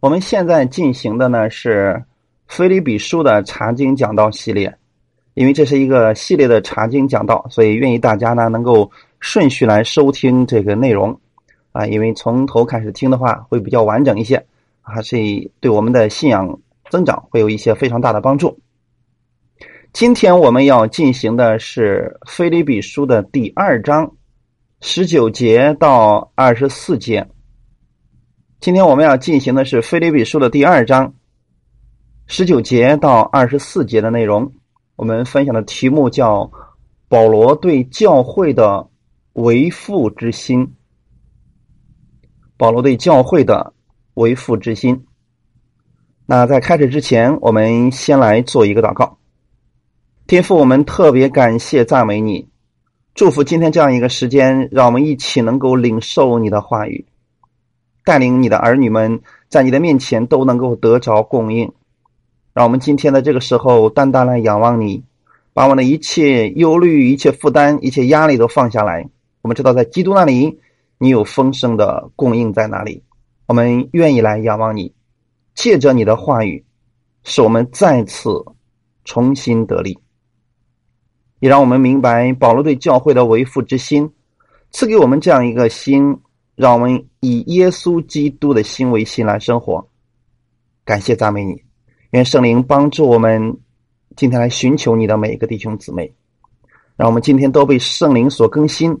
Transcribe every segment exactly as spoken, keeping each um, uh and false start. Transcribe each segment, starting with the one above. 我们现在进行的呢是腓立比书的查经讲道系列，因为这是一个系列的查经讲道，所以愿意大家呢能够顺序来收听这个内容啊，因为从头开始听的话会比较完整一些，还是对我们的信仰增长会有一些非常大的帮助。今天我们要进行的是腓立比书的第二章十九节到二十四节。今天我们要进行的是腓立比书的第二章十九节到二十四节的内容。我们分享的题目叫保罗对教会的为父之心。保罗对教会的为父之心。那在开始之前，我们先来做一个祷告。天父，我们特别感谢赞美你，祝福今天这样一个时间，让我们一起能够领受你的话语，带领你的儿女们在你的面前都能够得着供应。让我们今天的这个时候单单来仰望你，把我们的一切忧虑、一切负担、一切压力都放下来。我们知道在基督那里你有丰盛的供应在哪里，我们愿意来仰望你，借着你的话语使我们再次重新得力，也让我们明白保罗对教会的为父之心，赐给我们这样一个心，让我们以耶稣基督的心为心来生活。感谢赞美你，愿圣灵帮助我们今天来寻求你的每一个弟兄姊妹，让我们今天都被圣灵所更新，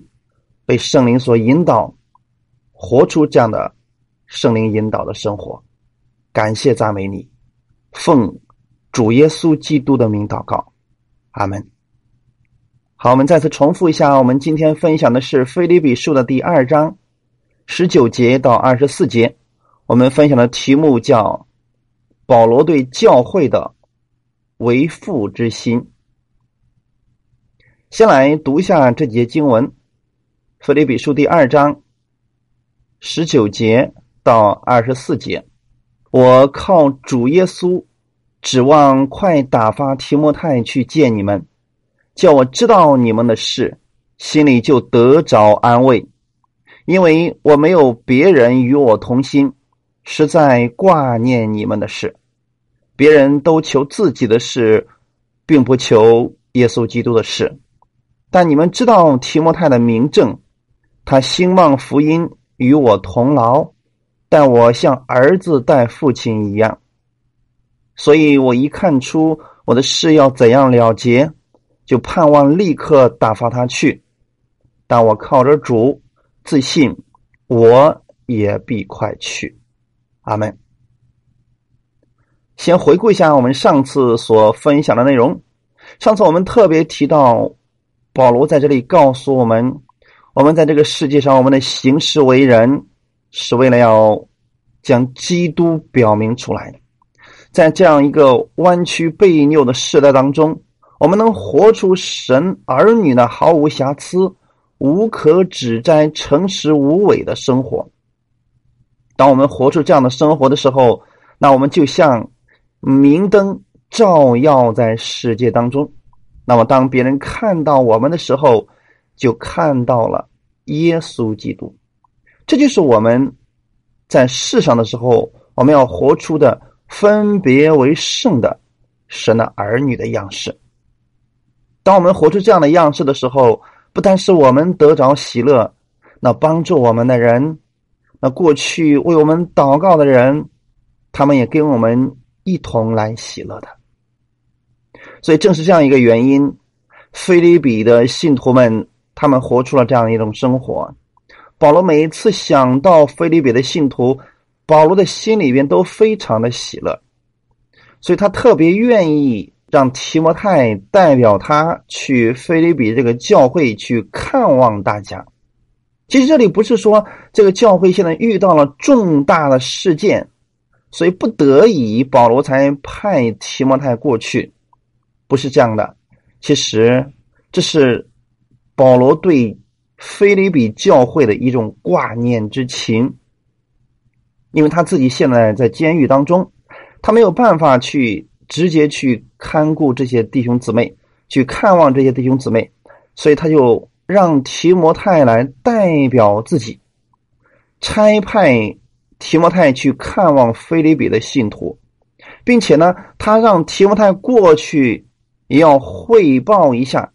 被圣灵所引导，活出这样的圣灵引导的生活。感谢赞美你，奉主耶稣基督的名祷告，阿们。好，我们再次重复一下，我们今天分享的是腓立比书的第二章十九节到二十四节，我们分享的题目叫保罗对教会的为父之心。先来读一下这节经文，腓立比书第二章十九节到二十四节。我靠主耶稣指望快打发提摩太去见你们，叫我知道你们的事，心里就得着安慰，因为我没有别人与我同心，实在挂念你们的事。别人都求自己的事，并不求耶稣基督的事。但你们知道提摩太的明证，他兴旺福音，与我同劳，但我像儿子待父亲一样。所以我一看出我的事要怎样了结，就盼望立刻打发他去，但我靠着主自信，我也必快去。阿们。先回顾一下我们上次所分享的内容。上次我们特别提到，保罗在这里告诉我们，我们在这个世界上，我们的行事为人是为了要将基督表明出来。在这样一个弯曲悖谬的时代当中，我们能活出神儿女的毫无瑕疵、无可指摘、诚实无伪的生活。当我们活出这样的生活的时候，那我们就像明灯照耀在世界当中。那么当别人看到我们的时候，就看到了耶稣基督。这就是我们在世上的时候，我们要活出的分别为圣的神的儿女的样式。当我们活出这样的样式的时候，不但是我们得着喜乐，那帮助我们的人，那过去为我们祷告的人，他们也跟我们一同来喜乐的。所以正是这样一个原因，腓立比的信徒们，他们活出了这样一种生活。保罗每一次想到腓立比的信徒，保罗的心里边都非常的喜乐，所以他特别愿意让提摩太代表他去腓立比这个教会去看望大家。其实这里不是说这个教会现在遇到了重大的事件，所以不得已保罗才派提摩太过去，不是这样的。其实这是保罗对腓立比教会的一种挂念之情，因为他自己现在在监狱当中，他没有办法去直接去看顾这些弟兄姊妹，去看望这些弟兄姊妹，所以他就让提摩太来代表自己，差派提摩太去看望腓立比的信徒，并且呢他让提摩太过去也要汇报一下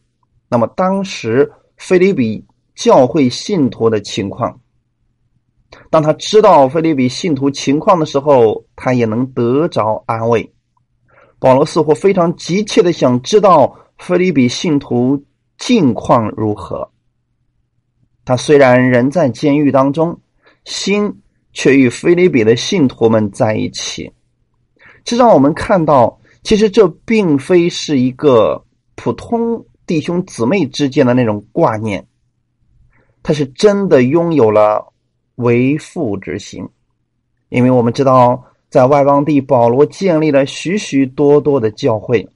那么当时腓立比教会信徒的情况。当他知道腓立比信徒情况的时候，他也能得着安慰。保罗似乎非常急切的想知道腓立比信徒近况如何。他虽然人在监狱当中，心却与腓立比的信徒们在一起。这让我们看到，其实这并非是一个普通弟兄姊妹之间的那种挂念，他是真的拥有了为父之心。因为我们知道在外邦地，保罗建立了许许多多的教会，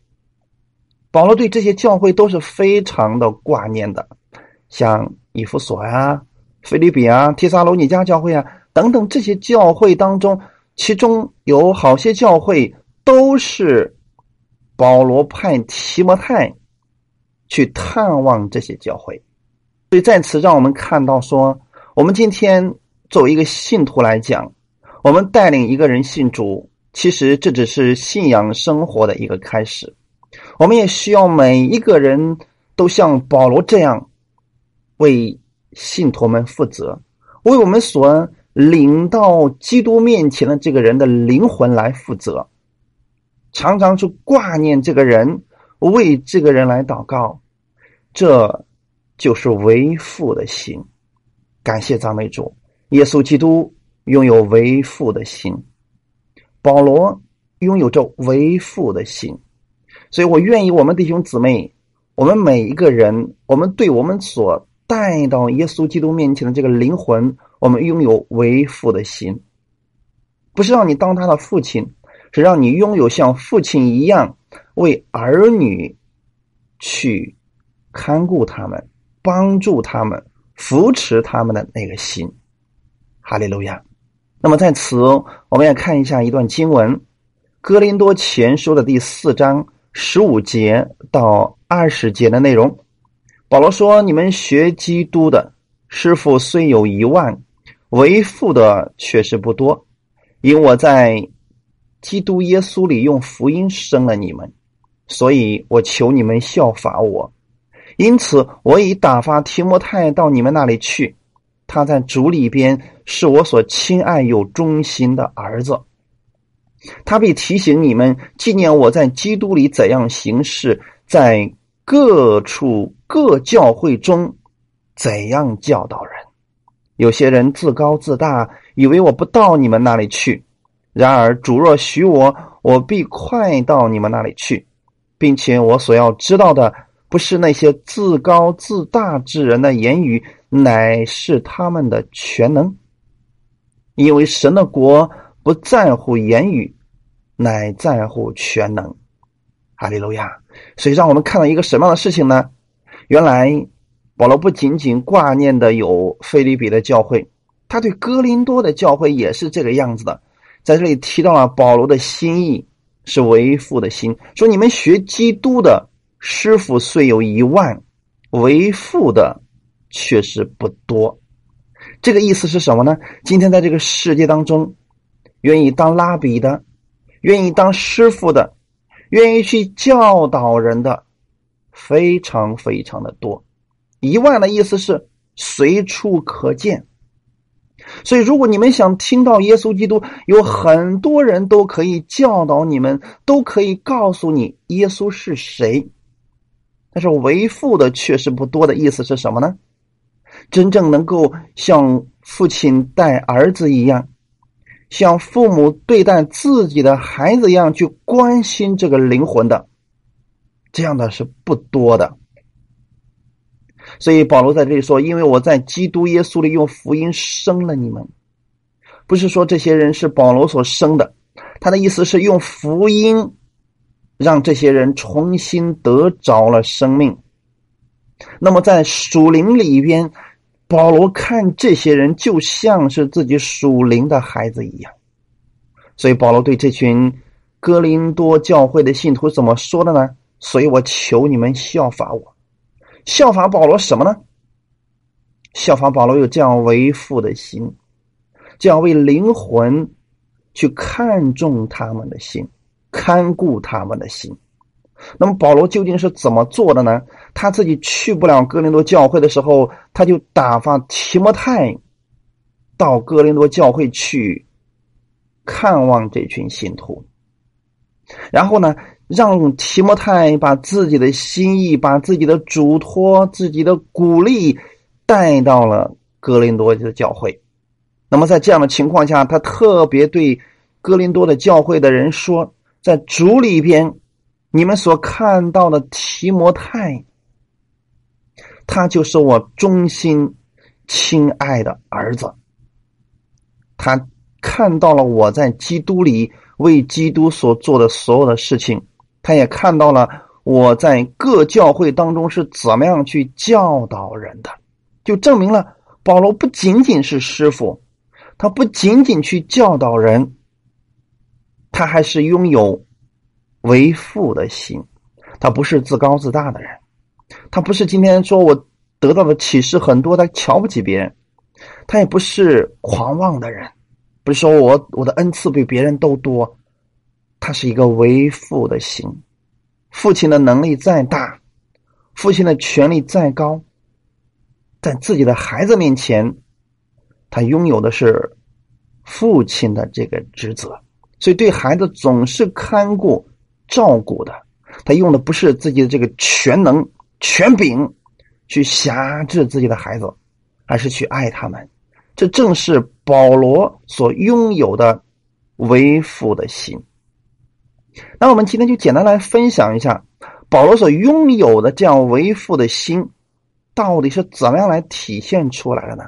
保罗对这些教会都是非常的挂念的，像以弗所啊、腓立比啊、帖撒罗尼迦教会啊等等，这些教会当中，其中有好些教会都是保罗派提摩太去探望这些教会。所以在此让我们看到说，我们今天作为一个信徒来讲，我们带领一个人信主，其实这只是信仰生活的一个开始。我们也需要每一个人都像保罗这样为信徒们负责，为我们所领到基督面前的这个人的灵魂来负责，常常去挂念这个人，为这个人来祷告，这就是为父的心。感谢赞美主，耶稣基督拥有为父的心，保罗拥有着为父的心。所以我愿意我们弟兄姊妹，我们每一个人，我们对我们所带到耶稣基督面前的这个灵魂，我们拥有为父的心，不是让你当他的父亲，是让你拥有像父亲一样为儿女去看顾他们、帮助他们、扶持他们的那个心。哈利路亚。那么在此我们也看一下一段经文，哥林多前书的第四章十五节到二十节的内容。保罗说，你们学基督的师傅虽有一万，为父的却是不多，因我在基督耶稣里用福音生了你们，所以我求你们效法我。因此我已打发提摩太到你们那里去，他在主里边是我所亲爱有忠心的儿子，他必提醒你们纪念我在基督里怎样行事，在各处各教会中怎样教导人。有些人自高自大，以为我不到你们那里去，然而主若许我，我必快到你们那里去，并且我所要知道的不是那些自高自大之人的言语，乃是他们的全能。因为神的国不在乎言语，乃在乎全能。哈利路亚。所以让我们看到一个什么样的事情呢？原来保罗不仅仅挂念的有腓立比的教会，他对哥林多的教会也是这个样子的。在这里提到了保罗的心意是为父的心，说你们学基督的师傅虽有一万，为父的确实不多。这个意思是什么呢？今天在这个世界当中，愿意当拉比的，愿意当师傅的，愿意去教导人的非常非常的多。一万的意思是随处可见。所以如果你们想听到耶稣基督，有很多人都可以教导你们，都可以告诉你耶稣是谁。但是为父的确实不多的意思是什么呢？真正能够像父亲带儿子一样，像父母对待自己的孩子一样去关心这个灵魂的，这样的是不多的。所以保罗在这里说，因为我在基督耶稣里用福音生了你们，不是说这些人是保罗所生的，他的意思是用福音让这些人重新得着了生命。那么在属灵里边，保罗看这些人就像是自己属灵的孩子一样。所以保罗对这群哥林多教会的信徒怎么说的呢？所以我求你们效法我。效法保罗什么呢？效法保罗有这样为父的心，就要为灵魂去看重他们的心，看顾他们的心。那么保罗究竟是怎么做的呢？他自己去不了哥林多教会的时候，他就打发提摩太到哥林多教会去看望这群信徒，然后呢让提摩太把自己的心意，把自己的嘱托，自己的鼓励带到了哥林多的教会。那么在这样的情况下，他特别对哥林多的教会的人说，在主里边你们所看到的提摩太，他就是我忠心亲爱的儿子，他看到了我在基督里为基督所做的所有的事情，他也看到了我在各教会当中是怎么样去教导人的。就证明了保罗不仅仅是师傅，他不仅仅去教导人，他还是拥有为父的心，他不是自高自大的人，他不是今天说我得到的启示很多他瞧不起别人，他也不是狂妄的人，不是说我我的恩赐比别人都多，他是一个为父的心。父亲的能力再大，父亲的权力再高，在自己的孩子面前，他拥有的是父亲的这个职责，所以对孩子总是看顾照顾的。他用的不是自己的这个全能权柄去辖制自己的孩子，而是去爱他们。这正是保罗所拥有的为父的心。那我们今天就简单来分享一下，保罗所拥有的这样为父的心到底是怎么样来体现出来的呢？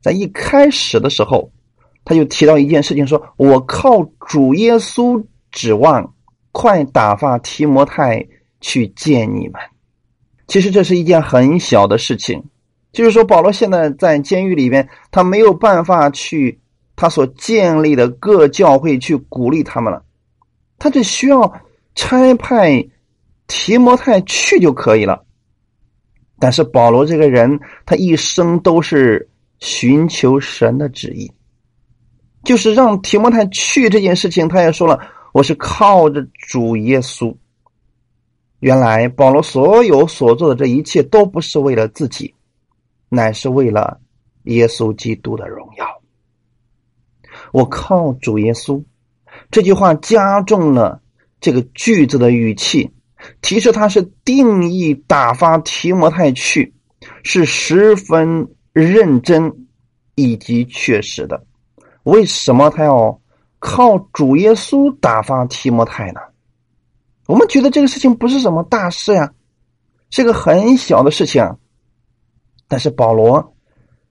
在一开始的时候，他就提到一件事情，说我靠主耶稣指望，快打发提摩太去见你们。其实这是一件很小的事情，就是说保罗现在在监狱里面，他没有办法去他所建立的各教会去鼓励他们了，他只需要差派提摩太去就可以了。但是保罗这个人，他一生都是寻求神的旨意，就是让提摩太去这件事情，他也说了我是靠着主耶稣。原来保罗所有所做的这一切都不是为了自己，乃是为了耶稣基督的荣耀。我靠主耶稣这句话加重了这个句子的语气，提示他是定义打发提摩太去，是十分认真以及确实的。为什么他要靠主耶稣打发提摩太呢？我们觉得这个事情不是什么大事呀、啊，是个很小的事情、啊，但是保罗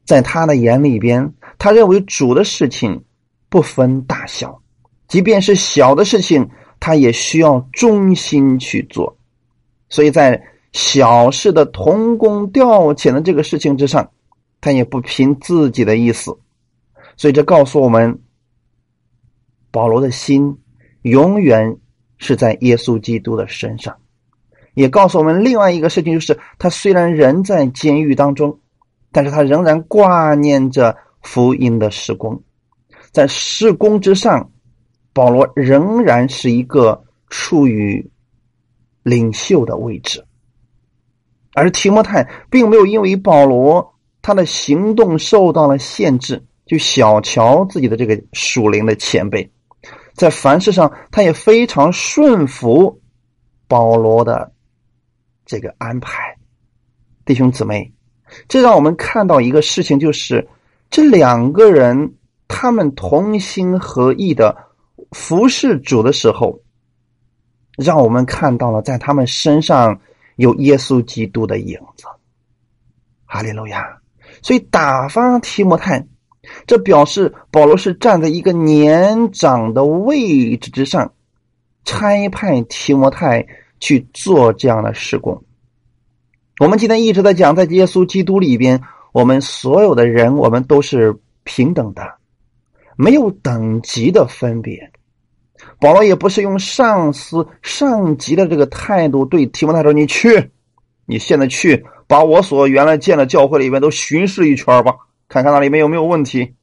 在他的眼里边，他认为主的事情不分大小，即便是小的事情他也需要忠心去做。所以在小事的同工调遣的这个事情之上，他也不凭自己的意思。所以这告诉我们，保罗的心永远是在耶稣基督的身上。也告诉我们另外一个事情，就是他虽然人在监狱当中，但是他仍然挂念着福音的事工。在事工之上，保罗仍然是一个处于领袖的位置。而提摩太并没有因为保罗他的行动受到了限制就小瞧自己的这个属灵的前辈，在凡事上他也非常顺服保罗的这个安排。弟兄姊妹，这让我们看到一个事情，就是这两个人他们同心合意的服侍主的时候，让我们看到了在他们身上有耶稣基督的影子。哈利路亚！所以打发提摩太，这表示保罗是站在一个年长的位置之上，差派提摩太去做这样的事工。我们今天一直在讲，在耶稣基督里边，我们所有的人我们都是平等的，没有等级的分别。保罗也不是用上司上级的这个态度对提摩太说，你去，你现在去把我所原来建的教会里面都巡视一圈吧，看看那里面有没有问题。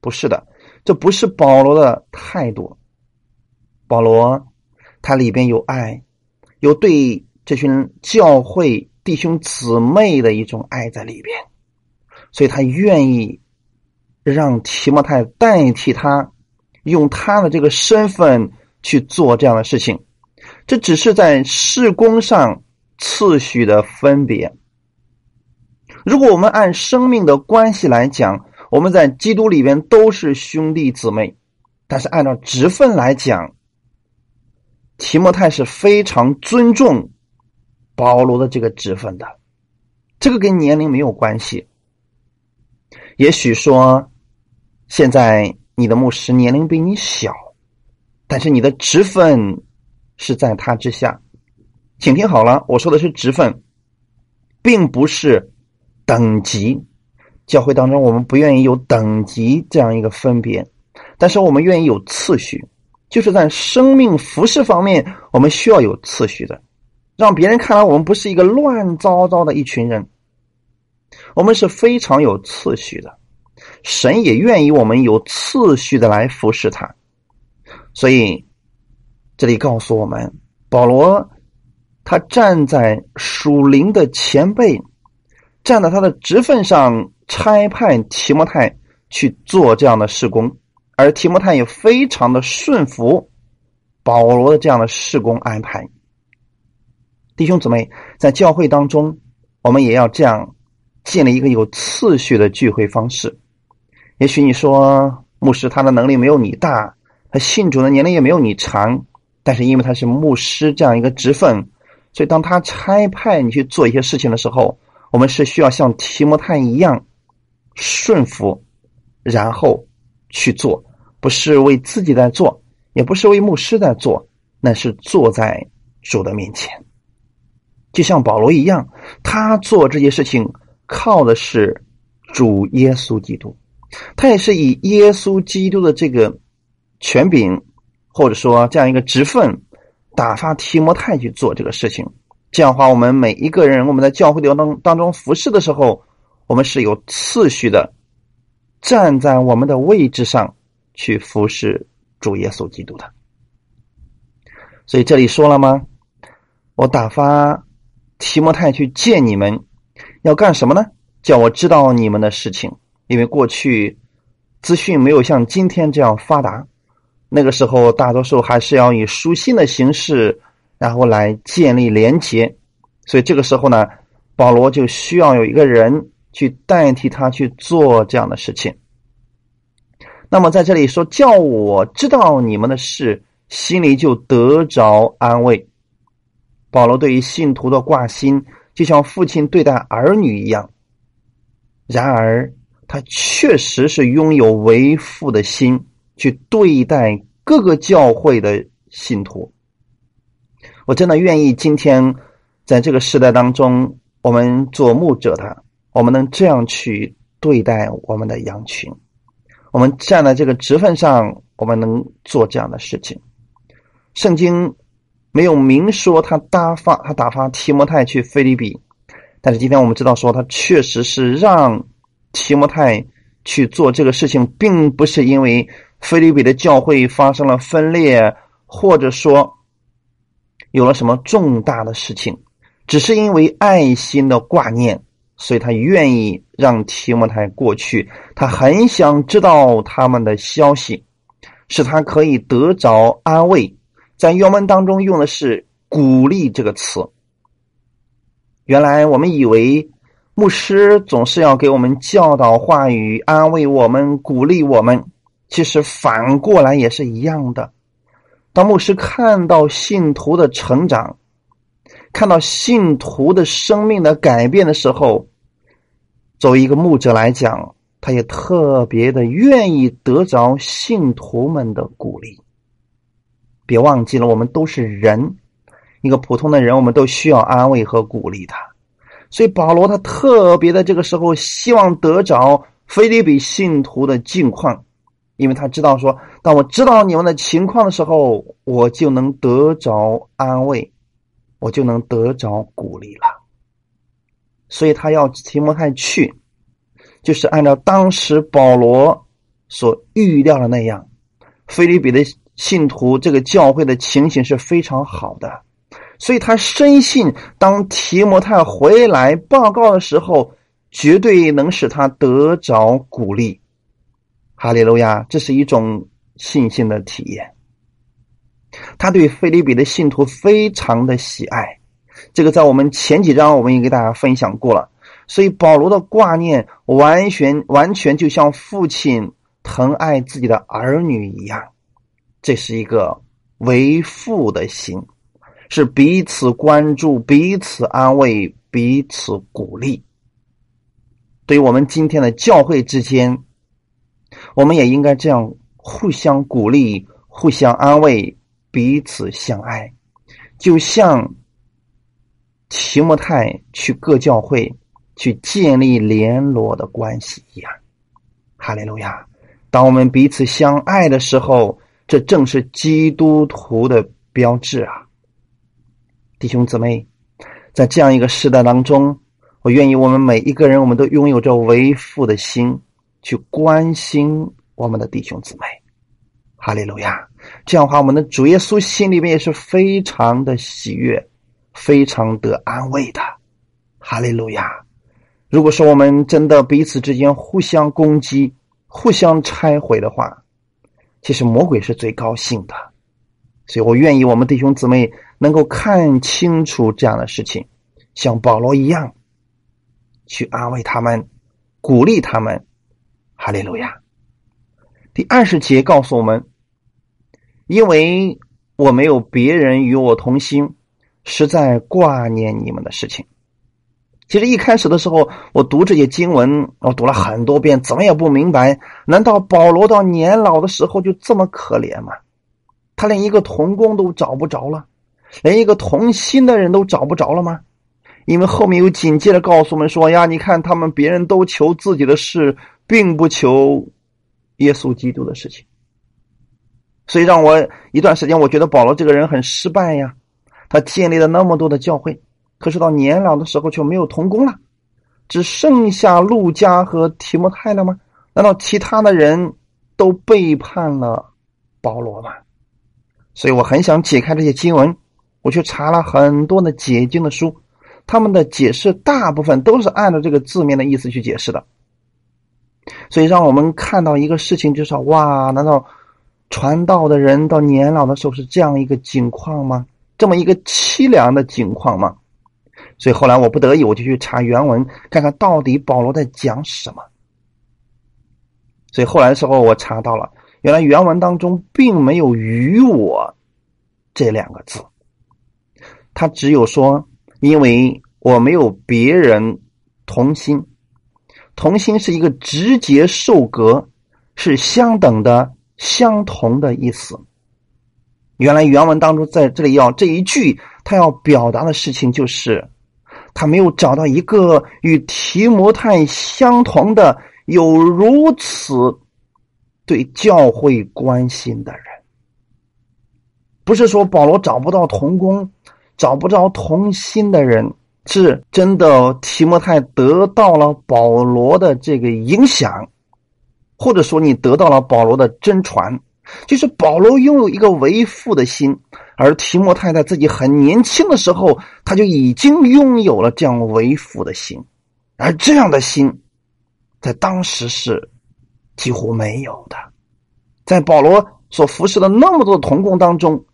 不是的，这不是保罗的态度。保罗他里边有爱，有对这群教会弟兄姊妹的一种爱在里边，所以他愿意让提摩太代替他，用他的这个身份去做这样的事情。这只是在事工上次序的分别。如果我们按生命的关系来讲，我们在基督里边都是兄弟姊妹，但是按照职分来讲，提摩太是非常尊重保罗的这个职分的，这个跟年龄没有关系。也许说现在你的牧师年龄比你小，但是你的职分是在他之下。请听好了，我说的是职分，并不是等级。教会当中我们不愿意有等级这样一个分别，但是我们愿意有次序，就是在生命服事方面我们需要有次序的，让别人看来我们不是一个乱糟糟的一群人，我们是非常有次序的。神也愿意我们有次序的来服侍他。所以这里告诉我们，保罗他站在属灵的前辈，站在他的职分上差派提摩太去做这样的事工，而提摩太也非常的顺服保罗的这样的事工安排。弟兄姊妹，在教会当中我们也要这样建立一个有次序的聚会方式。也许你说牧师他的能力没有你大，他信主的年龄也没有你长，但是因为他是牧师这样一个职分，所以当他差派你去做一些事情的时候，我们是需要像提摩太一样顺服，然后去做，不是为自己在做，也不是为牧师在做，那是坐在主的面前。就像保罗一样，他做这些事情靠的是主耶稣基督，他也是以耶稣基督的这个权柄，或者说这样一个职分，打发提摩太去做这个事情。这样的话，我们每一个人，我们在教会当中服侍的时候，我们是有次序的，站在我们的位置上去服侍主耶稣基督的。所以这里说了吗？我打发提摩太去见你们，要干什么呢？叫我知道你们的事情。因为过去资讯没有像今天这样发达，那个时候大多数还是要以书信的形式，然后来建立连结。所以这个时候呢，保罗就需要有一个人去代替他去做这样的事情。那么在这里说，叫我知道你们的事，心里就得着安慰。保罗对于信徒的挂心，就像父亲对待儿女一样。然而他确实是拥有为父的心，去对待各个教会的信徒。我真的愿意今天在这个时代当中，我们做牧者的，我们能这样去对待我们的羊群。我们站在这个职分上，我们能做这样的事情。圣经没有明说他打发他打发提摩太去腓立比，但是今天我们知道说，他确实是让提摩太去做这个事情，并不是因为腓立比的教会发生了分裂，或者说有了什么重大的事情，只是因为爱心的挂念，所以他愿意让提摩太过去。他很想知道他们的消息，使他可以得着安慰。在原文当中用的是鼓励这个词。原来我们以为牧师总是要给我们教导话语，安慰我们，鼓励我们，其实反过来也是一样的。当牧师看到信徒的成长，看到信徒的生命的改变的时候，作为一个牧者来讲，他也特别的愿意得着信徒们的鼓励。别忘记了，我们都是人，一个普通的人，我们都需要安慰和鼓励他。所以保罗他特别的这个时候希望得着腓立比信徒的境况，因为他知道说，当我知道你们的情况的时候，我就能得着安慰，我就能得着鼓励了。所以他要提摩太去，就是按照当时保罗所预料的那样，腓立比的信徒这个教会的情形是非常好的，所以他深信当提摩太回来报告的时候，绝对能使他得着鼓励。哈利路亚，这是一种信心的体验。他对腓立比的信徒非常的喜爱，这个在我们前几章我们也给大家分享过了。所以保罗的挂念完全完全就像父亲疼爱自己的儿女一样，这是一个为父的心，是彼此关注，彼此安慰，彼此鼓励。对于我们今天的教会之间，我们也应该这样互相鼓励，互相安慰，彼此相爱，就像提摩太去各教会去建立联络的关系一样。哈利路亚，当我们彼此相爱的时候，这正是基督徒的标志啊！弟兄姊妹，在这样一个时代当中，我愿意我们每一个人，我们都拥有着为父的心，去关心我们的弟兄姊妹。哈利路亚，这样的话，我们的主耶稣心里面也是非常的喜悦，非常得安慰的。哈利路亚。如果说我们真的彼此之间互相攻击，互相拆毁的话，其实魔鬼是最高兴的。所以我愿意我们弟兄姊妹能够看清楚这样的事情，像保罗一样去安慰他们，鼓励他们。哈利路亚。第二十节告诉我们，因为我没有别人与我同心，实在挂念你们的事情。其实一开始的时候，我读这些经文，我读了很多遍，怎么也不明白，难道保罗到年老的时候就这么可怜吗？他连一个同工都找不着了，连一个同心的人都找不着了吗？因为后面又紧接着告诉我们说呀，你看他们别人都求自己的事，并不求耶稣基督的事情。所以让我一段时间我觉得保罗这个人很失败呀，他建立了那么多的教会，可是到年老的时候却没有同工了，只剩下路加和提摩太了吗？难道其他的人都背叛了保罗吗？所以我很想解开这些经文，我去查了很多的解经的书，他们的解释大部分都是按照这个字面的意思去解释的。所以让我们看到一个事情，就是哇，难道传道的人到年老的时候是这样一个境况吗？这么一个凄凉的境况吗？所以后来我不得已，我就去查原文，看看到底保罗在讲什么。所以后来的时候我查到了，原来原文当中并没有与我这两个字，他只有说因为我没有别人同心。同心是一个直接受格，是相等的、相同的意思。原来原文当中在这里要这一句他要表达的事情，就是他没有找到一个与提摩太相同的、有如此对教会关心的人。不是说保罗找不到同工，找不着同心的人，是真的提摩太得到了保罗的这个影响，或者说你得到了保罗的真传。就是保罗拥有一个为父的心，而提摩太在自己很年轻的时候，他就已经拥有了这样为父的心，而这样的心在当时是几乎没有的。在保罗所服侍的那么多同工当中，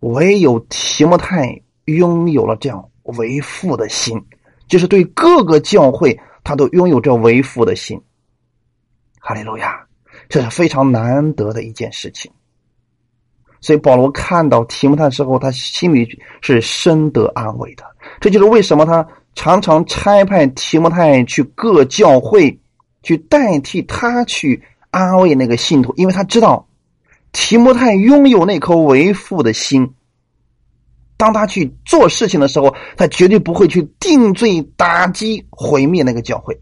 唯有提摩太拥有了这样为父的心，就是对各个教会他都拥有着为父的心。哈利路亚，这是非常难得的一件事情。所以保罗看到提摩太的时候，他心里是深得安慰的。这就是为什么他常常差派提摩太去各教会，去代替他去安慰那个信徒，因为他知道提摩太拥有那颗为父的心。当他去做事情的时候，他绝对不会去定罪、打击、毁灭那个教会，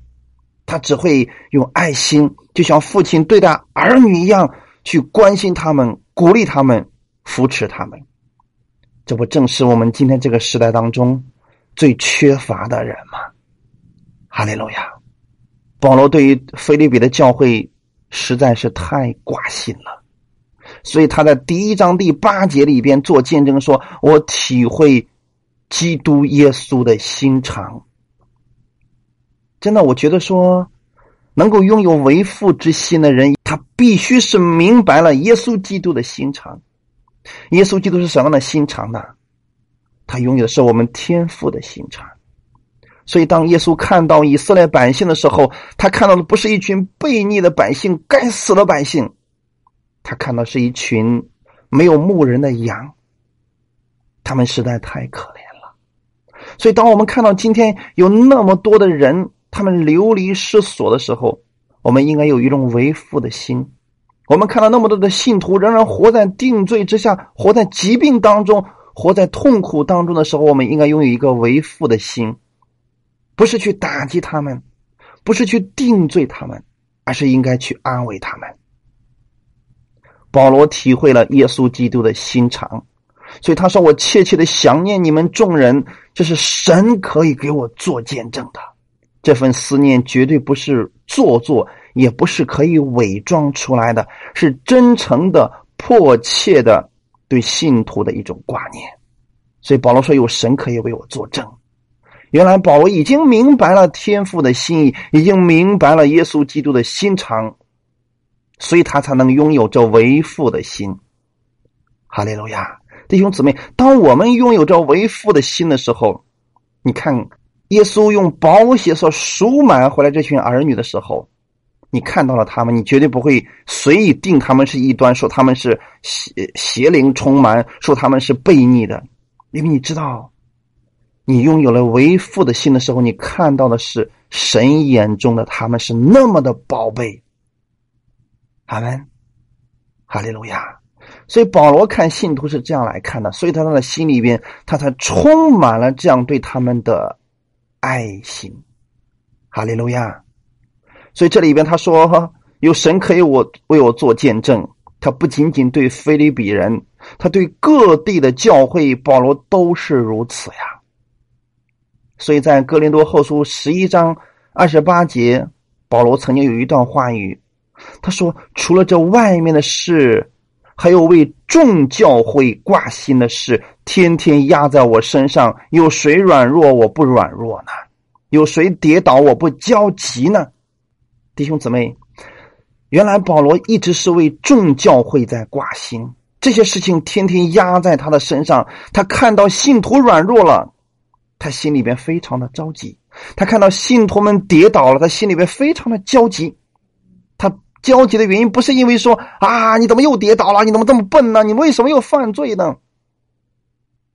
他只会用爱心，就像父亲对待儿女一样，去关心他们，鼓励他们，扶持他们。这不正是我们今天这个时代当中最缺乏的人吗？哈利路亚。保罗对于腓立比的教会实在是太挂心了。所以他在第一章第八节里边做见证说，我体会基督耶稣的心肠。真的，我觉得说能够拥有为父之心的人，他必须是明白了耶稣基督的心肠。耶稣基督是什么样的心肠呢？他拥有的是我们天父的心肠。所以当耶稣看到以色列百姓的时候，他看到的不是一群悖逆的百姓，该死的百姓，他看到是一群没有牧人的羊，他们实在太可怜了。所以当我们看到今天有那么多的人他们流离失所的时候，我们应该有一种为父的心。我们看到那么多的信徒仍然活在定罪之下，活在疾病当中，活在痛苦当中的时候，我们应该拥有一个为父的心，不是去打击他们，不是去定罪他们，而是应该去安慰他们。保罗体会了耶稣基督的心肠，所以他说，我切切的想念你们众人，这是神可以给我做见证的。这份思念绝对不是做作，也不是可以伪装出来的，是真诚的、迫切的对信徒的一种挂念。所以保罗说，有神可以为我作证。原来保罗已经明白了天父的心意，已经明白了耶稣基督的心肠，所以他才能拥有这为父的心。哈利路亚，弟兄姊妹，当我们拥有这为父的心的时候，你看耶稣用宝血所赎买回来这群儿女的时候，你看到了他们，你绝对不会随意定他们是异端，说他们是邪灵充满，说他们是悖逆的。因为你知道，你拥有了为父的心的时候，你看到的是神眼中的他们是那么的宝贝。阿们，哈利路亚。所以保罗看信徒是这样来看的，所以他的心里边他才充满了这样对他们的爱心。哈利路亚。所以这里边他说，有神可以我为我做见证，他不仅仅对腓立比人，他对各地的教会，保罗都是如此呀。所以在哥林多后书十一章二十八节，保罗曾经有一段话语，他说，除了这外面的事，还有为众教会挂心的事，天天压在我身上，有谁软弱我不软弱呢？有谁跌倒我不焦急呢？弟兄姊妹，原来保罗一直是为众教会在挂心，这些事情天天压在他的身上，他看到信徒软弱了，他心里边非常的着急，他看到信徒们跌倒了，他心里边非常的焦急。他焦急的原因不是因为说啊，你怎么又跌倒了，你怎么这么笨呢，你为什么又犯罪呢？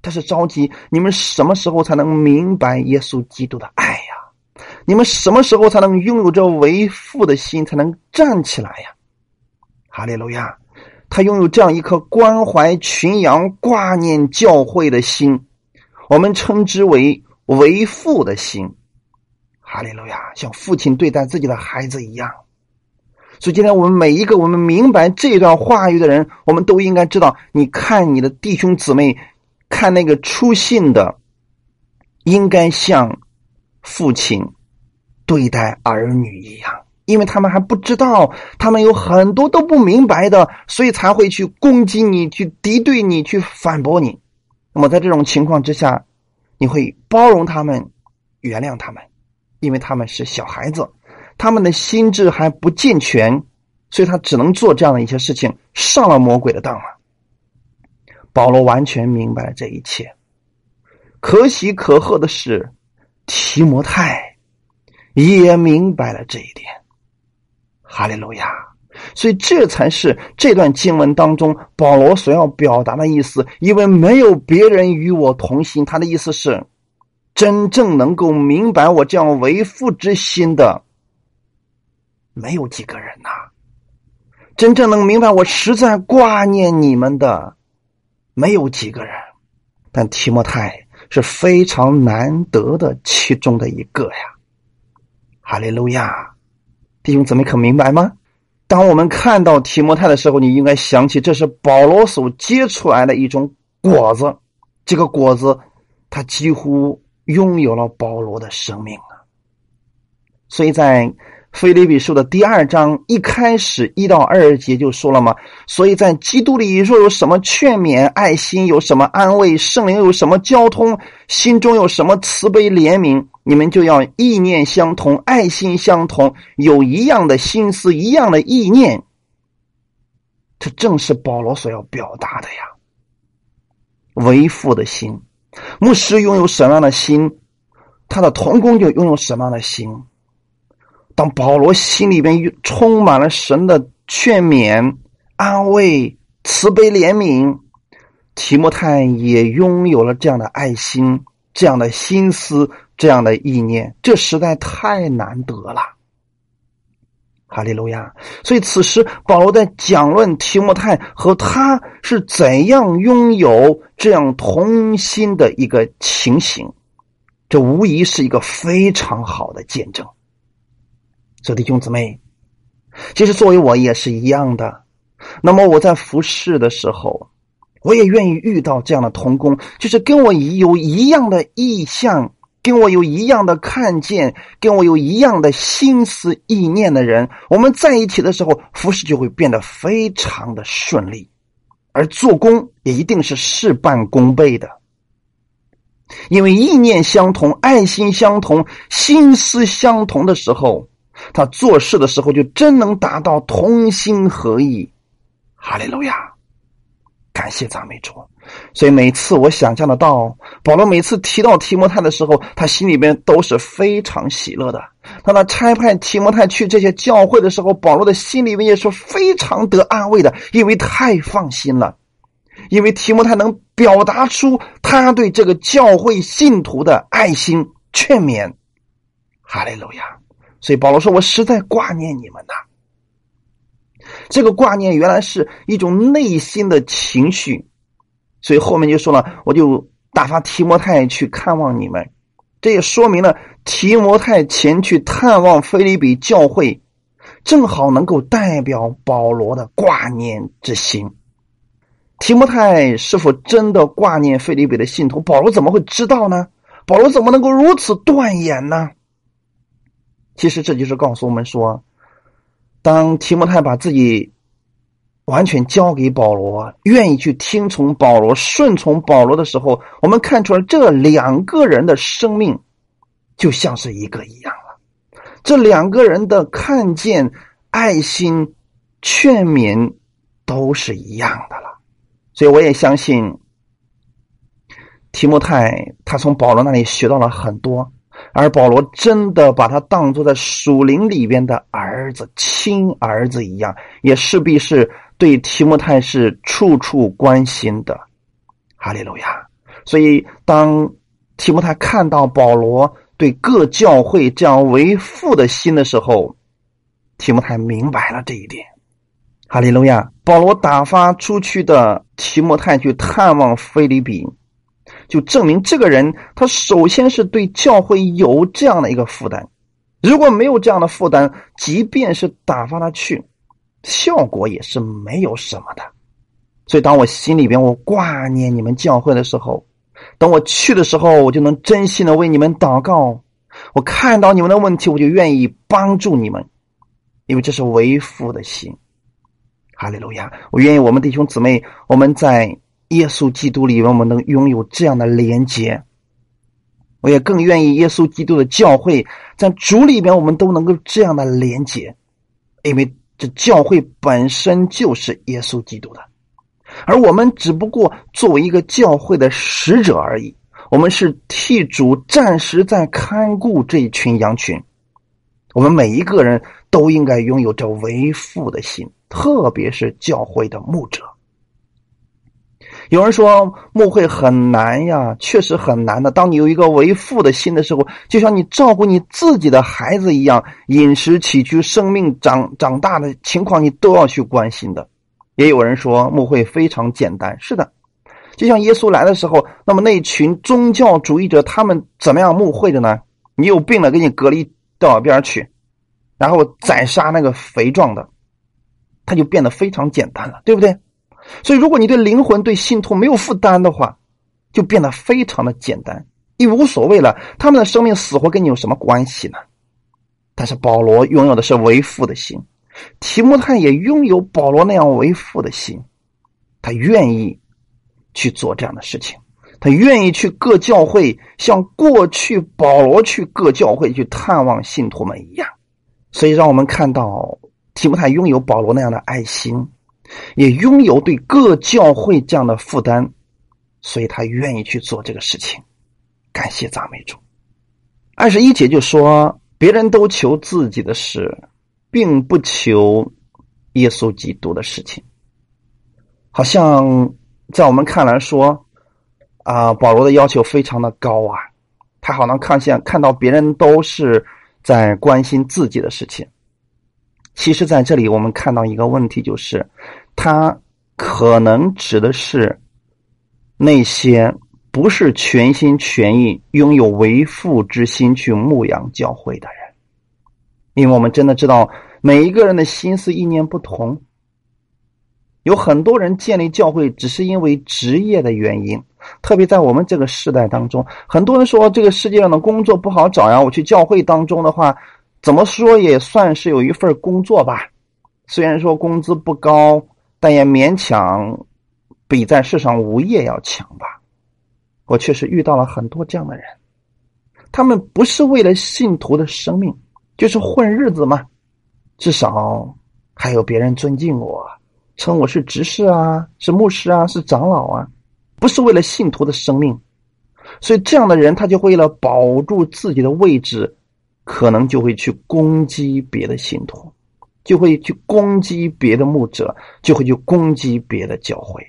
他是着急，你们什么时候才能明白耶稣基督的爱呀？你们什么时候才能拥有这为父的心，才能站起来呀？哈利路亚。他拥有这样一颗关怀群羊、挂念教会的心，我们称之为为父的心。哈利路亚，像父亲对待自己的孩子一样。所以今天我们每一个我们明白这段话语的人，我们都应该知道，你看你的弟兄姊妹，看那个出信的，应该像父亲对待儿女一样，因为他们还不知道，他们有很多都不明白的，所以才会去攻击你，去敌对你，去反驳你。那么在这种情况之下，你会包容他们，原谅他们，因为他们是小孩子，他们的心智还不健全，所以他只能做这样的一些事情，上了魔鬼的当了。保罗完全明白了这一切。可喜可贺的是，提摩太也明白了这一点。哈利路亚。所以这才是这段经文当中保罗所要表达的意思，因为没有别人与我同行，他的意思是真正能够明白我这样为父之心的没有几个人呐、啊，真正能明白我实在挂念你们的没有几个人，但提摩太是非常难得的其中的一个呀。哈利路亚。弟兄姊妹可明白吗？当我们看到提摩太的时候，你应该想起这是保罗所结出来的一种果子，这个果子它几乎拥有了保罗的生命啊。所以在腓立比书的第二章一开始一到二节就说了嘛，所以在基督里若有什么劝勉，爱心有什么安慰，圣灵有什么交通，心中有什么慈悲怜悯，你们就要意念相同，爱心相同，有一样的心思，一样的意念。这正是保罗所要表达的呀，为父的心。牧师拥有什么样的心，他的同工就拥有什么样的心。当保罗心里边充满了神的劝勉、安慰、慈悲、怜悯，提摩太也拥有了这样的爱心、这样的心思、这样的意念，这实在太难得了。哈利路亚！所以此时保罗在讲论提摩太和他是怎样拥有这样同心的一个情形，这无疑是一个非常好的见证。所以弟兄姊妹，其实作为我也是一样的，那么我在服侍的时候，我也愿意遇到这样的同工，就是跟我有一样的意向，跟我有一样的看见，跟我有一样的心思意念的人，我们在一起的时候，服侍就会变得非常的顺利，而做工也一定是事半功倍的。因为意念相同，爱心相同，心思相同的时候，他做事的时候就真能达到同心合意。哈利路亚，感谢赞美主。所以每次我想象得到，保罗每次提到提摩太的时候，他心里边都是非常喜乐的。当他差派提摩太去这些教会的时候，保罗的心里面也是非常得安慰的，因为太放心了，因为提摩太能表达出他对这个教会信徒的爱心劝勉。哈利路亚。所以保罗说，我实在挂念你们呐。这个挂念原来是一种内心的情绪，所以后面就说了，我就打发提摩太去看望你们。这也说明了提摩太前去探望腓立比教会，正好能够代表保罗的挂念之心。提摩太是否真的挂念腓立比的信徒，保罗怎么会知道呢？保罗怎么能够如此断言呢？其实这就是告诉我们说，当提摩太把自己完全交给保罗，愿意去听从保罗，顺从保罗的时候，我们看出来这两个人的生命就像是一个一样了。这两个人的看见、爱心、劝勉都是一样的了。所以我也相信提摩太他从保罗那里学到了很多，而保罗真的把他当作在属灵里边的儿子、亲儿子一样，也势必是对提摩太是处处关心的。哈利路亚！所以当提摩太看到保罗对各教会这样为父的心的时候，提摩太明白了这一点。哈利路亚！保罗打发出去的提摩太去探望腓立比，就证明这个人他首先是对教会有这样的一个负担。如果没有这样的负担，即便是打发他去，效果也是没有什么的。所以当我心里边我挂念你们教会的时候，当我去的时候，我就能真心的为你们祷告，我看到你们的问题，我就愿意帮助你们，因为这是为父的心。哈利路亚！我愿意我们弟兄姊妹，我们在耶稣基督里面我们能拥有这样的连结，我也更愿意耶稣基督的教会在主里面我们都能够这样的连结，因为这教会本身就是耶稣基督的，而我们只不过作为一个教会的使者而已，我们是替主暂时在看顾这一群羊群。我们每一个人都应该拥有这为父的心，特别是教会的牧者。有人说牧会很难呀，确实很难的。当你有一个为父的心的时候，就像你照顾你自己的孩子一样，饮食起居、生命长长大的情况，你都要去关心的。也有人说牧会非常简单，是的，就像耶稣来的时候，那么那群宗教主义者他们怎么样牧会的呢？你有病了，给你隔离到一边去，然后宰杀那个肥壮的，他就变得非常简单了，对不对？所以如果你对灵魂、对信徒没有负担的话，就变得非常的简单，也无所谓了，他们的生命死活跟你有什么关系呢？但是保罗拥有的是为父的心，提摩太也拥有保罗那样为父的心，他愿意去做这样的事情，他愿意去各教会，像过去保罗去各教会去探望信徒们一样。所以让我们看到提摩太拥有保罗那样的爱心，也拥有对各教会这样的负担，所以他愿意去做这个事情。感谢赞美主。二十一节就说，别人都求自己的事，并不求耶稣基督的事情。好像在我们看来说啊，保罗的要求非常的高啊，他好像看见看到别人都是在关心自己的事情。其实在这里我们看到一个问题，就是他可能指的是那些不是全心全意拥有为父之心去牧养教会的人。因为我们真的知道每一个人的心思意念不同，有很多人建立教会只是因为职业的原因，特别在我们这个时代当中，很多人说这个世界上的工作不好找呀，我去教会当中的话，怎么说也算是有一份工作吧，虽然说工资不高，但也勉强比在世上无业要强吧。我确实遇到了很多这样的人，他们不是为了信徒的生命，就是混日子嘛，至少还有别人尊敬我，称我是执事啊，是牧师啊，是长老啊，不是为了信徒的生命。所以这样的人他就为了保住自己的位置，可能就会去攻击别的信徒，就会去攻击别的牧者，就会去攻击别的教会。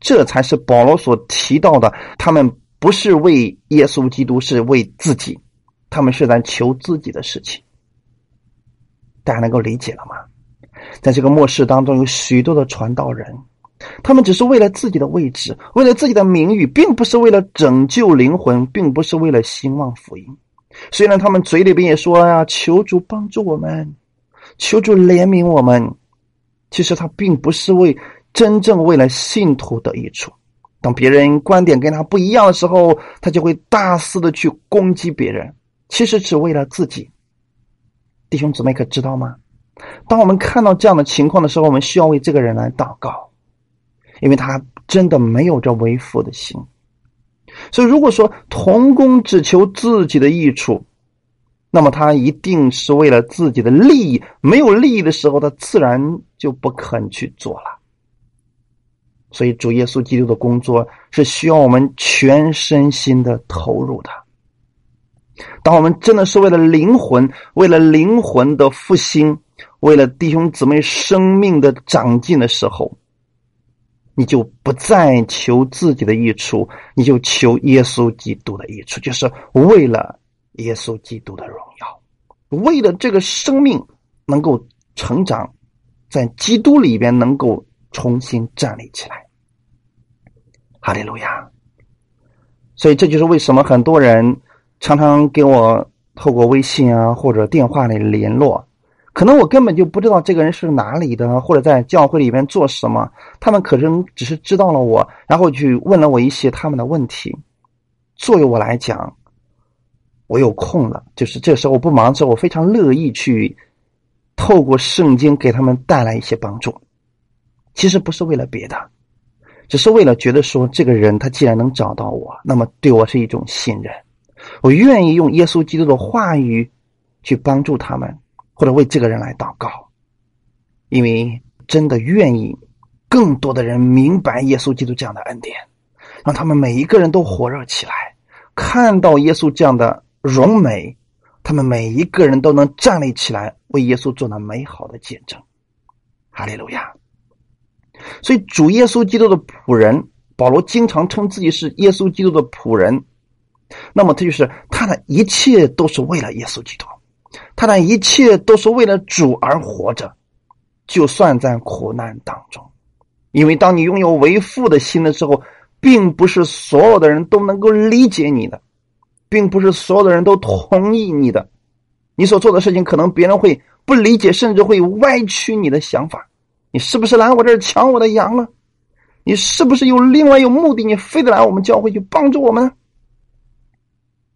这才是保罗所提到的，他们不是为耶稣基督，是为自己，他们是在求自己的事情。大家能够理解了吗？在这个末世当中，有许多的传道人，他们只是为了自己的位置，为了自己的名誉，并不是为了拯救灵魂，并不是为了兴旺福音。虽然他们嘴里边也说啊，求主帮助我们，求主怜悯我们，其实他并不是为真正为了信徒的益处。当别人观点跟他不一样的时候，他就会大肆的去攻击别人，其实只为了自己。弟兄姊妹可知道吗？当我们看到这样的情况的时候，我们需要为这个人来祷告，因为他真的没有着为父的心。所以如果说同工只求自己的益处，那么他一定是为了自己的利益，没有利益的时候，他自然就不肯去做了。所以主耶稣基督的工作是需要我们全身心的投入的。当我们真的是为了灵魂，为了灵魂的复兴，为了弟兄姊妹生命的长进的时候，你就不再求自己的益处，你就求耶稣基督的益处，就是为了耶稣基督的荣耀，为了这个生命能够成长，在基督里边能够重新站立起来。哈利路亚。所以这就是为什么很多人常常给我透过微信啊或者电话里联络，可能我根本就不知道这个人是哪里的，或者在教会里面做什么，他们可能只是知道了我，然后去问了我一些他们的问题。作为我来讲，我有空了，就是这时候我不忙的时候，我非常乐意去透过圣经给他们带来一些帮助。其实不是为了别的，只是为了觉得说这个人他既然能找到我，那么对我是一种信任，我愿意用耶稣基督的话语去帮助他们，或者为这个人来祷告。因为真的愿意更多的人明白耶稣基督这样的恩典，让他们每一个人都火热起来，看到耶稣这样的荣美，他们每一个人都能站立起来，为耶稣做那美好的见证。哈利路亚。所以主耶稣基督的仆人，保罗经常称自己是耶稣基督的仆人，那么他就是他的一切都是为了耶稣基督，他的一切都是为了主而活着，就算在苦难当中。因为当你拥有为父的心的时候，并不是所有的人都能够理解你的，并不是所有的人都同意你的，你所做的事情可能别人会不理解，甚至会歪曲你的想法。你是不是来我这儿抢我的羊了？你是不是有另外有目的，你非得来我们教会去帮助我们呢？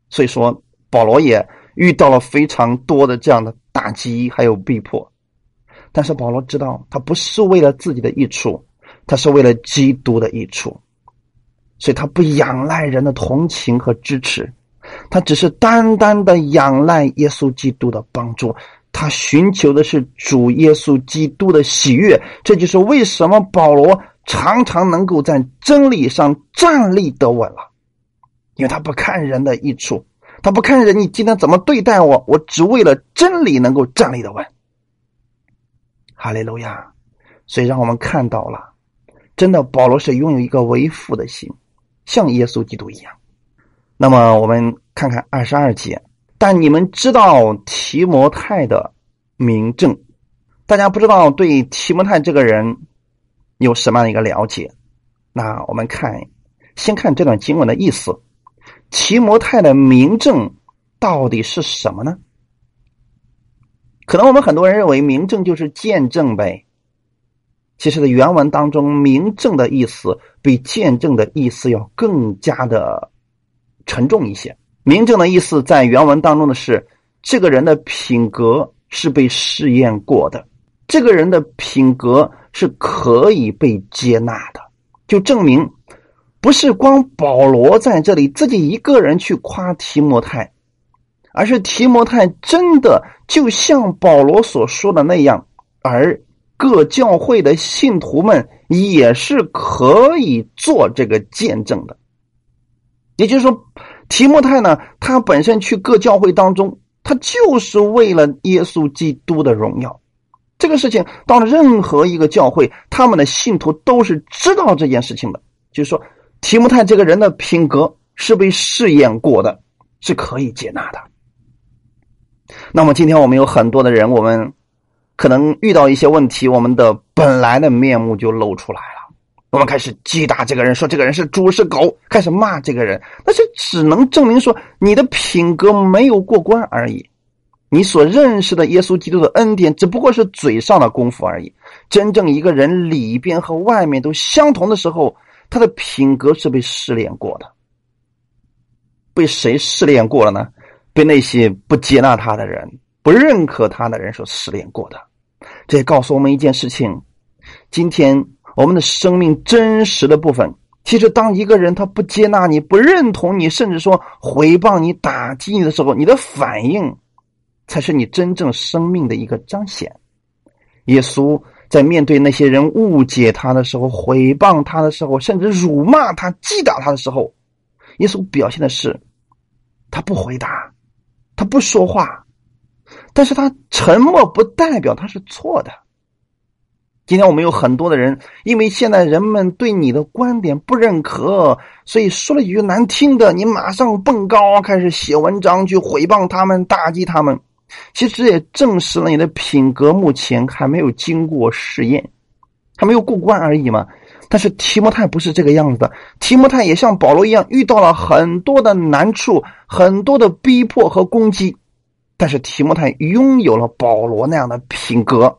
所以说保罗也遇到了非常多的这样的打击还有逼迫。但是保罗知道，他不是为了自己的益处，他是为了基督的益处，所以他不仰赖人的同情和支持，他只是单单的仰赖耶稣基督的帮助，他寻求的是主耶稣基督的喜悦。这就是为什么保罗常常能够在真理上站立得稳了，因为他不看人的益处，他不看人你今天怎么对待我，我只为了真理能够站立得稳。哈利路亚！所以让我们看到了，真的保罗是拥有一个为父的心，像耶稣基督一样。那么我们看看二十二节，但你们知道提摩太的明证。大家不知道对提摩太这个人有什么样的一个了解？那我们看，先看这段经文的意思。提摩太的明证到底是什么呢？可能我们很多人认为明证就是见证呗，其实的原文当中明证的意思比见证的意思要更加的沉重一些。明证的意思在原文当中的是，这个人的品格是被试验过的，这个人的品格是可以被接纳的，就证明不是光保罗在这里自己一个人去夸提摩太，而是提摩太真的就像保罗所说的那样，而各教会的信徒们也是可以做这个见证的。也就是说，提摩太呢，他本身去各教会当中，他就是为了耶稣基督的荣耀。这个事情到了任何一个教会，他们的信徒都是知道这件事情的，就是说提摩太这个人的品格是被试验过的，是可以接纳的。那么今天我们有很多的人，我们可能遇到一些问题，我们的本来的面目就露出来了，我们开始击打这个人，说这个人是猪是狗，开始骂这个人，那是只能证明说你的品格没有过关而已，你所认识的耶稣基督的恩典只不过是嘴上的功夫而已。真正一个人里边和外面都相同的时候，他的品格是被试炼过的。被谁试炼过了呢？被那些不接纳他的人、不认可他的人所试炼过的。这也告诉我们一件事情，今天我们的生命真实的部分，其实当一个人他不接纳你、不认同你，甚至说回谤你、打击你的时候，你的反应才是你真正生命的一个彰显。耶稣在面对那些人误解他的时候、回谤他的时候、甚至辱骂他、击打他的时候，耶稣表现的是他不回答，他不说话，但是他沉默不代表他是错的。今天我们有很多的人，因为现在人们对你的观点不认可，所以说了一句难听的，你马上蹦高，开始写文章去毁谤他们、打击他们。其实也证实了你的品格目前还没有经过试验，还没有过关而已嘛。但是提摩太不是这个样子的，提摩太也像保罗一样遇到了很多的难处、很多的逼迫和攻击，但是提摩太拥有了保罗那样的品格。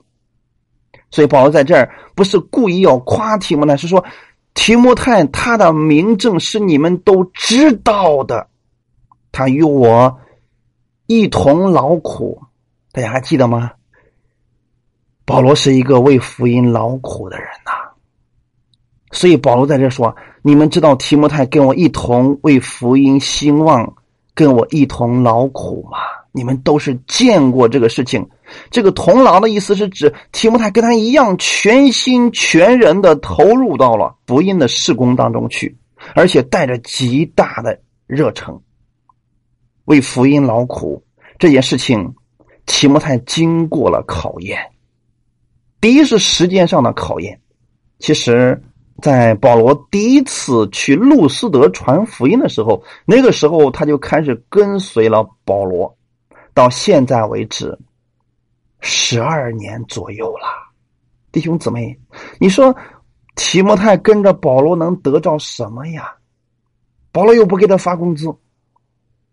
所以保罗在这儿不是故意要夸提摩太，是说提摩太他的明证是你们都知道的，他与我一同劳苦。大家还记得吗？保罗是一个为福音劳苦的人呐、啊。所以保罗在这说，你们知道提摩太跟我一同为福音兴旺，跟我一同劳苦吗？你们都是见过这个事情。这个同劳的意思是指提摩太跟他一样全心全人的投入到了福音的事工当中去，而且带着极大的热忱为福音劳苦。这件事情提摩太经过了考验，第一是时间上的考验。其实在保罗第一次去路斯德传福音的时候，那个时候他就开始跟随了保罗，到现在为止十二年左右了。弟兄姊妹，你说提摩太跟着保罗能得到什么呀？保罗又不给他发工资，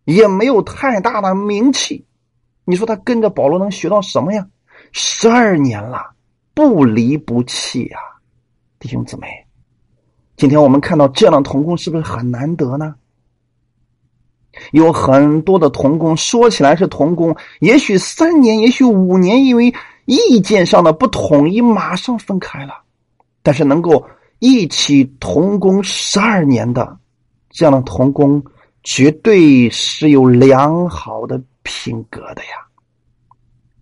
也没有太大的名气，你说他跟着保罗能学到什么呀？十二年了，不离不弃啊。弟兄姊妹，今天我们看到这样的同工是不是很难得呢？有很多的童工，说起来是童工，也许三年，也许五年，因为意见上的不统一，马上分开了。但是能够一起同工十二年的这样的同工，绝对是有良好的品格的呀。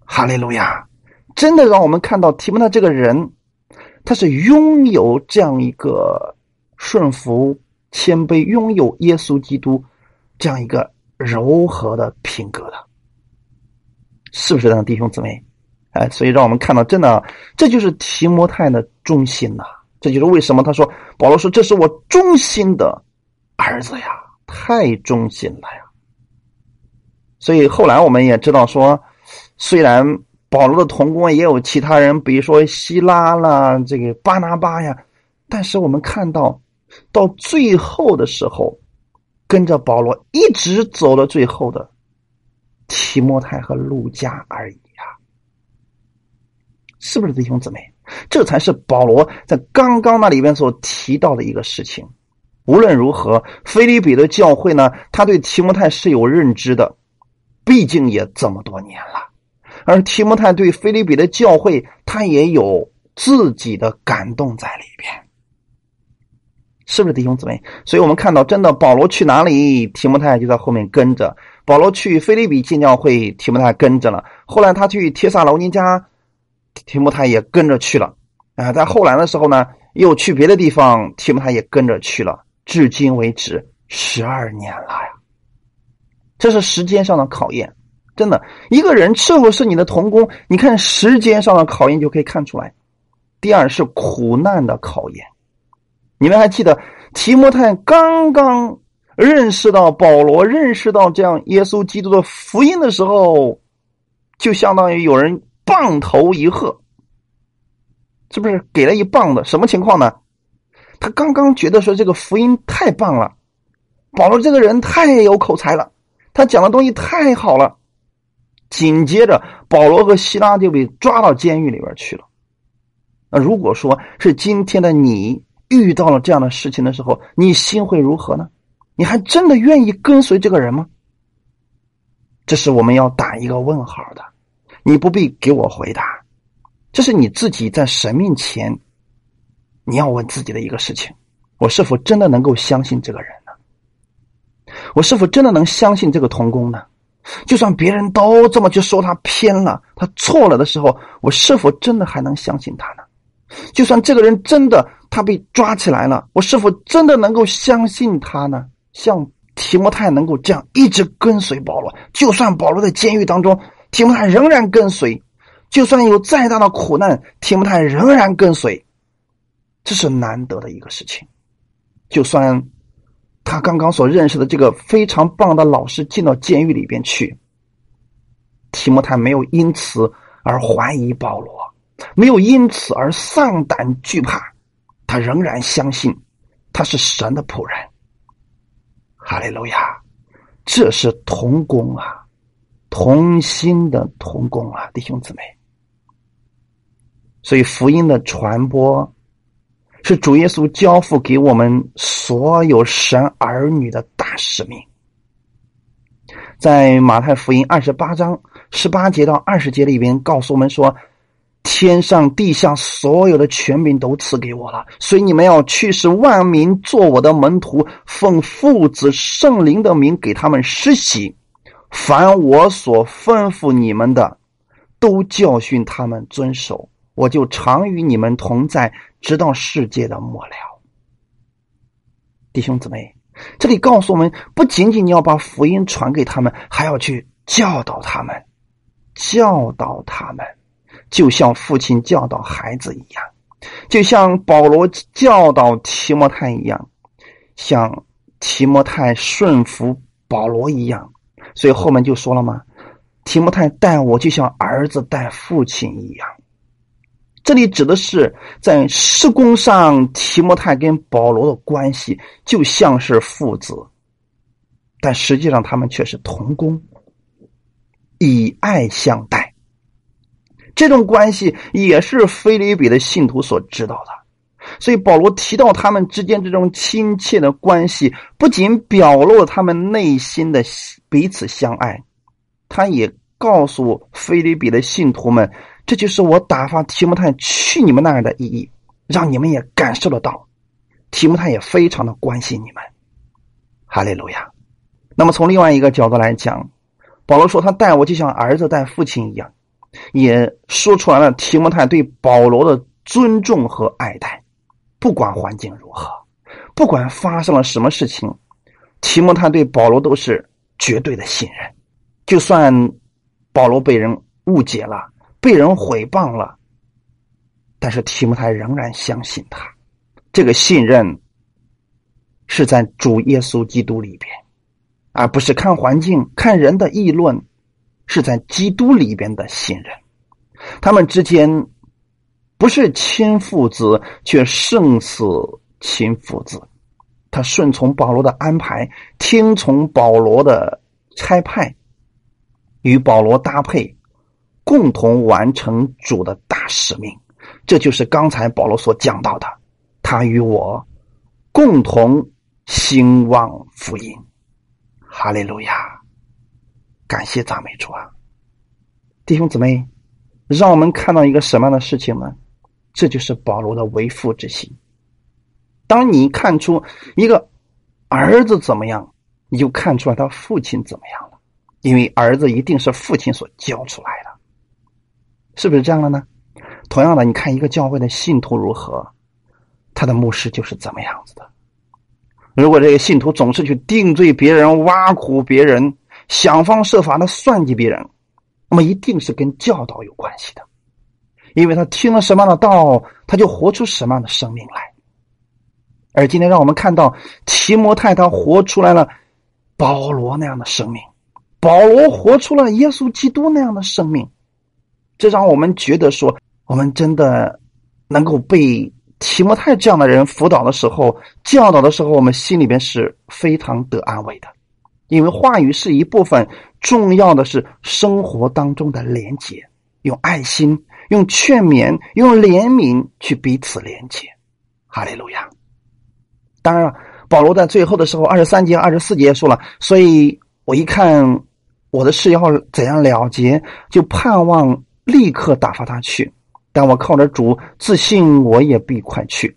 哈利路亚！真的让我们看到提摩太这个人，他是拥有这样一个顺服、谦卑，拥有耶稣基督这样一个柔和的品格的，是不是这样，弟兄姊妹？哎，所以让我们看到，真的，这就是提摩太的忠心呐、啊。这就是为什么他说，保罗说这是我忠心的儿子呀，太忠心了呀。所以后来我们也知道说，虽然保罗的同工也有其他人，比如说希拉啦，这个巴拿巴呀，但是我们看到到最后的时候，跟着保罗一直走到最后的提摩太和路加而已呀，是不是弟兄姊妹？这才是保罗在刚刚那里边所提到的一个事情。无论如何，腓立比的教会呢，他对提摩太是有认知的，毕竟也这么多年了。而提摩太对腓立比的教会，他也有自己的感动在里边，是不是弟兄姊妹？所以我们看到，真的保罗去哪里，提摩太就在后面跟着。保罗去腓立比建教会，提摩太跟着了。后来他去帖撒罗尼迦，提摩太也跟着去了啊！在后来的时候呢，又去别的地方，提摩太也跟着去了。至今为止，十二年了呀！这是时间上的考验，真的，一个人是否是你的同工，你看时间上的考验就可以看出来。第二是苦难的考验，你们还记得提摩太刚刚认识到保罗，认识到这样耶稣基督的福音的时候，就相当于有人棒头一喝，是不是给了一棒的？什么情况呢？他刚刚觉得说这个福音太棒了，保罗这个人太有口才了，他讲的东西太好了。紧接着保罗和希拉就被抓到监狱里边去了。那如果说是今天的你遇到了这样的事情的时候，你心会如何呢？你还真的愿意跟随这个人吗？这是我们要打一个问号的。你不必给我回答，这是你自己在神面前你要问自己的一个事情，我是否真的能够相信这个人呢？我是否真的能相信这个同工呢？就算别人都这么去说他偏了，他错了的时候，我是否真的还能相信他呢？就算这个人真的他被抓起来了，我是否真的能够相信他呢？像提摩太能够这样一直跟随保罗，就算保罗在监狱当中，提摩太仍然跟随，就算有再大的苦难，提摩太仍然跟随，这是难得的一个事情。就算他刚刚所认识的这个非常棒的老师进到监狱里边去，提摩太没有因此而怀疑保罗，没有因此而丧胆惧怕，他仍然相信他是神的仆人。哈利路亚！这是同工啊，同心的同工啊，弟兄姊妹。所以福音的传播是主耶稣交付给我们所有神儿女的大使命。在马太福音二十八章十八节到二十节里边告诉我们说，天上地下所有的权柄都赐给我了，所以你们要去，使万民做我的门徒，奉父子圣灵的名给他们施洗，凡我所吩咐你们的，都教训他们遵守，我就常与你们同在，直到世界的末了。弟兄姊妹，这里告诉我们，不仅仅要把福音传给他们，还要去教导他们，教导他们，就像父亲教导孩子一样，就像保罗教导提摩太一样，像提摩太顺服保罗一样。所以后面就说了嘛，提摩太待我就像儿子待父亲一样。这里指的是在事工上，提摩太跟保罗的关系就像是父子，但实际上他们却是同工，以爱相待。这种关系也是腓立比的信徒所知道的，所以保罗提到他们之间这种亲切的关系，不仅表露了他们内心的彼此相爱，他也告诉腓立比的信徒们，这就是我打发提摩太去你们那儿的意义，让你们也感受得到提摩太也非常的关心你们。哈利路亚。那么从另外一个角度来讲，保罗说他带我就像儿子带父亲一样，也说出来了提摩太对保罗的尊重和爱戴。不管环境如何，不管发生了什么事情，提摩太对保罗都是绝对的信任。就算保罗被人误解了，被人毁谤了，但是提摩太仍然相信他。这个信任是在主耶稣基督里边，而不是看环境看人的议论，是在基督里边的信任。他们之间不是亲父子，却胜似亲父子。他顺从保罗的安排，听从保罗的差派，与保罗搭配，共同完成主的大使命。这就是刚才保罗所讲到的，他与我共同兴旺福音。哈利路亚，感谢赞美主啊。弟兄姊妹，让我们看到一个什么样的事情呢？这就是保罗的为父之心。当你看出一个儿子怎么样，你就看出来他父亲怎么样了，因为儿子一定是父亲所教出来的，是不是这样的呢？同样的，你看一个教会的信徒如何，他的牧师就是怎么样子的。如果这个信徒总是去定罪别人，挖苦别人，想方设法的算计别人，那么一定是跟教导有关系的。因为他听了什么样的道，他就活出什么样的生命来。而今天让我们看到提摩太他活出来了保罗那样的生命，保罗活出了耶稣基督那样的生命，这让我们觉得说，我们真的能够被提摩太这样的人辅导的时候，教导的时候，我们心里边是非常得安慰的。因为话语是一部分，重要的是生活当中的连结，用爱心，用劝勉，用怜悯去彼此连结。哈利路亚。当然保罗在最后的时候二十三节二十四节说了，所以我一看我的事要怎样了结，就盼望立刻打发他去，但我靠着主自信，我也必快去。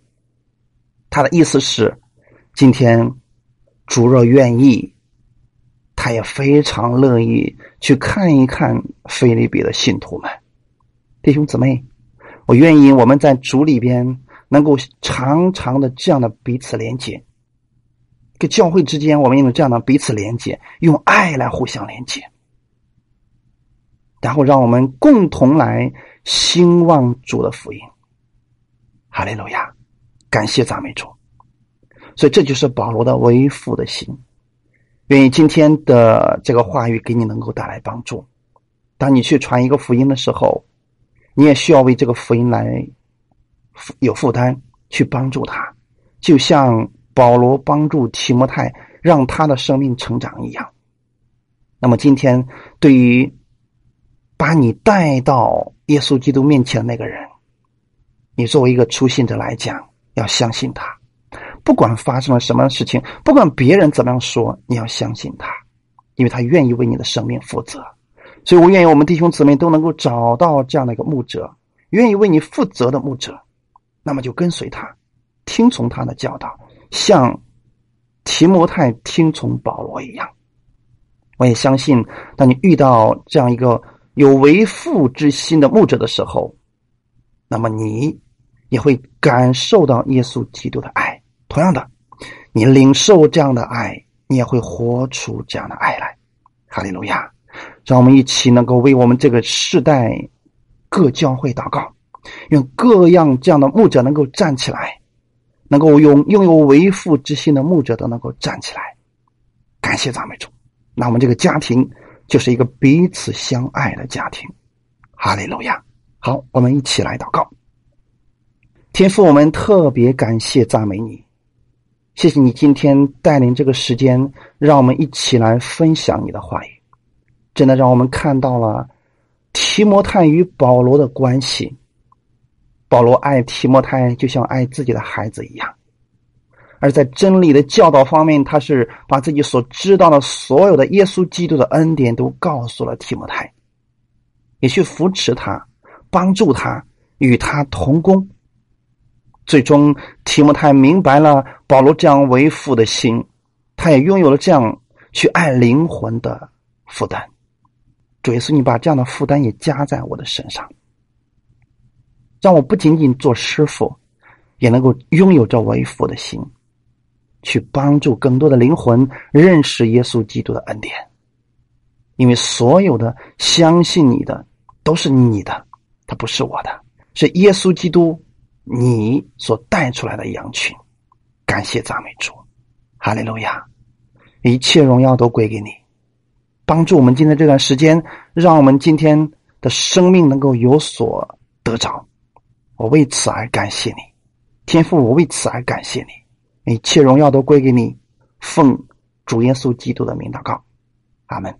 他的意思是，今天主若愿意，他也非常乐意去看一看腓立比的信徒们。弟兄姊妹，我愿意我们在主里边能够常常的这样的彼此连结，跟教会之间我们用这样的彼此连结，用爱来互相连结，然后让我们共同来兴旺主的福音。哈利路亚，感谢赞美主。所以这就是保罗的为父的心。愿意今天的这个话语给你能够带来帮助。当你去传一个福音的时候，你也需要为这个福音来有负担，去帮助他，就像保罗帮助提摩太让他的生命成长一样。那么今天对于把你带到耶稣基督面前的那个人，你作为一个初信者来讲，要相信他。不管发生了什么事情，不管别人怎么样说，你要相信他，因为他愿意为你的生命负责。所以我愿意我们弟兄姊妹都能够找到这样的一个牧者，愿意为你负责的牧者，那么就跟随他，听从他的教导，像提摩太听从保罗一样。我也相信当你遇到这样一个有为父之心的牧者的时候，那么你也会感受到耶稣基督的爱。同样的，你领受这样的爱，你也会活出这样的爱来。哈利路亚。让我们一起能够为我们这个世代各教会祷告，愿各样这样的牧者能够站起来，能够用拥有为父之心的牧者都能够站起来。感谢赞美主。那我们这个家庭就是一个彼此相爱的家庭。哈利路亚。好，我们一起来祷告。天父，我们特别感谢赞美你，谢谢你今天带领这个时间，让我们一起来分享你的话语。真的让我们看到了提摩太与保罗的关系，保罗爱提摩太就像爱自己的孩子一样，而在真理的教导方面，他是把自己所知道的所有的耶稣基督的恩典都告诉了提摩太，也去扶持他，帮助他，与他同工。最终提摩太明白了保罗这样为父的心，他也拥有了这样去爱灵魂的负担。主耶稣，你把这样的负担也加在我的身上，让我不仅仅做师父，也能够拥有着为父的心，去帮助更多的灵魂认识耶稣基督的恩典。因为所有的相信你的都是你的，它不是我的，是耶稣基督你所带出来的羊群。感谢赞美主，哈利路亚，一切荣耀都归给你。帮助我们今天这段时间，让我们今天的生命能够有所得着。我为此而感谢你，天父，我为此而感谢你，一切荣耀都归给你。奉主耶稣基督的名祷告，阿们。